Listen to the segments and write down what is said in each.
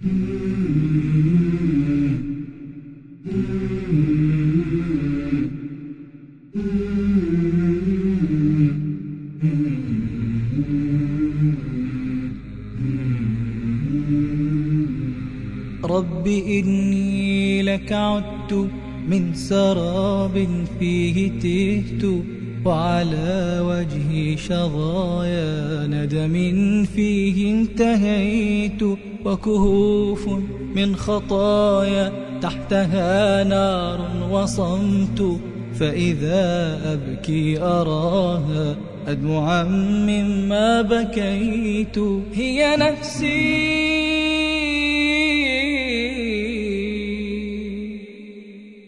رب إني لك عدت من سراب فيه تهت وعلى وجهي شظايا ندم فيه انتهيت وكهوف من خطايا تحتها نار وصمت فإذا أبكي أراها أدمعا مما بكيت هي نفسي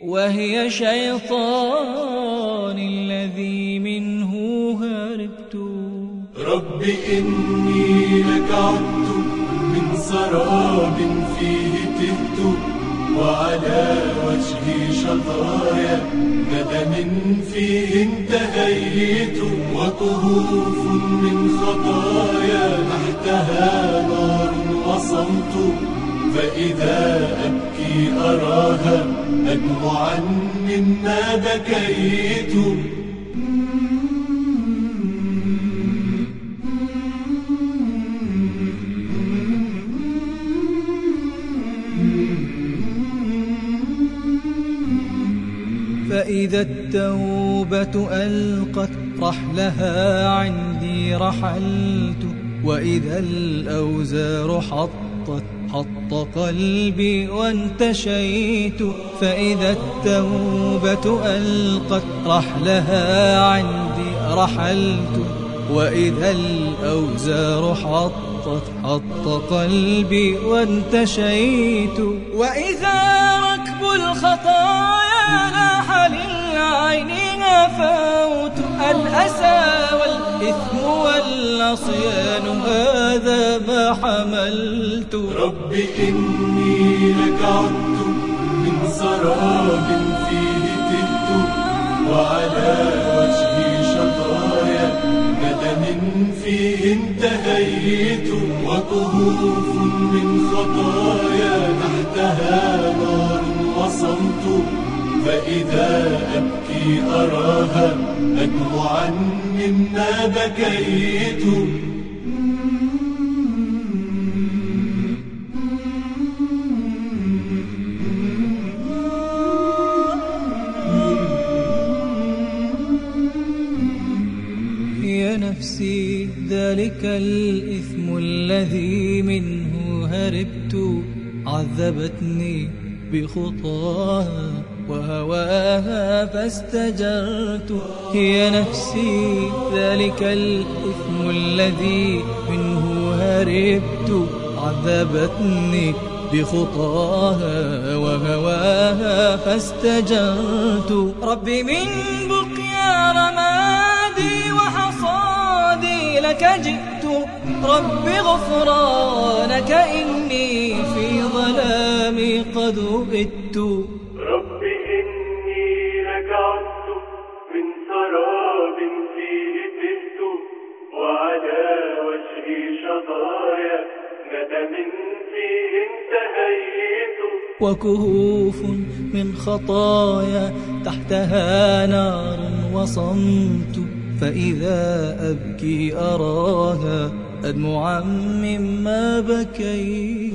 وهي شيطان الذي منه هربت رب إني لك عدت من سراب فيه تهت وعلى وجهي شظايا ندم فيه انتهيت وكهوف من خطايا تحتها نار وصمت فإذا أبكي أراها أدمعا مما بكيت فإذا التوبة ألقت رحلها عندي رحلت وإذا الأوزار حط قلبي وانتشيت فإذا التوبة ألقت رحلها عندي رحلت وإذا الأوزار حط قلبي وانتشيت وإذا ركب الخطايا لاح للعين فوت الأسى والإثم والعصيان هذا ما حملت رب إني لك عدت من سراب فيه تهت وعلى وجهي شطايا ندم فيه انتهيت وكهوف من خطايا تحتها نار وصمت فإذا أبكي أراها أدمعا مما بكيت يا نفسي ذلك الإثم الذي منه هربت عذبتني بخطاها وهواها فاستجرت هي نفسي ذلك الإثم الذي منه هربت عذبتني بخطاها وهواها فاستجرت ربي من بقيا رمادي وحصادي لك جئت ربي غفرانك إني في ظلامي قد وئدت وكهوف من خطايا تحتها نار وصمت فإذا أبكي أراها أدمعا مما بكيت.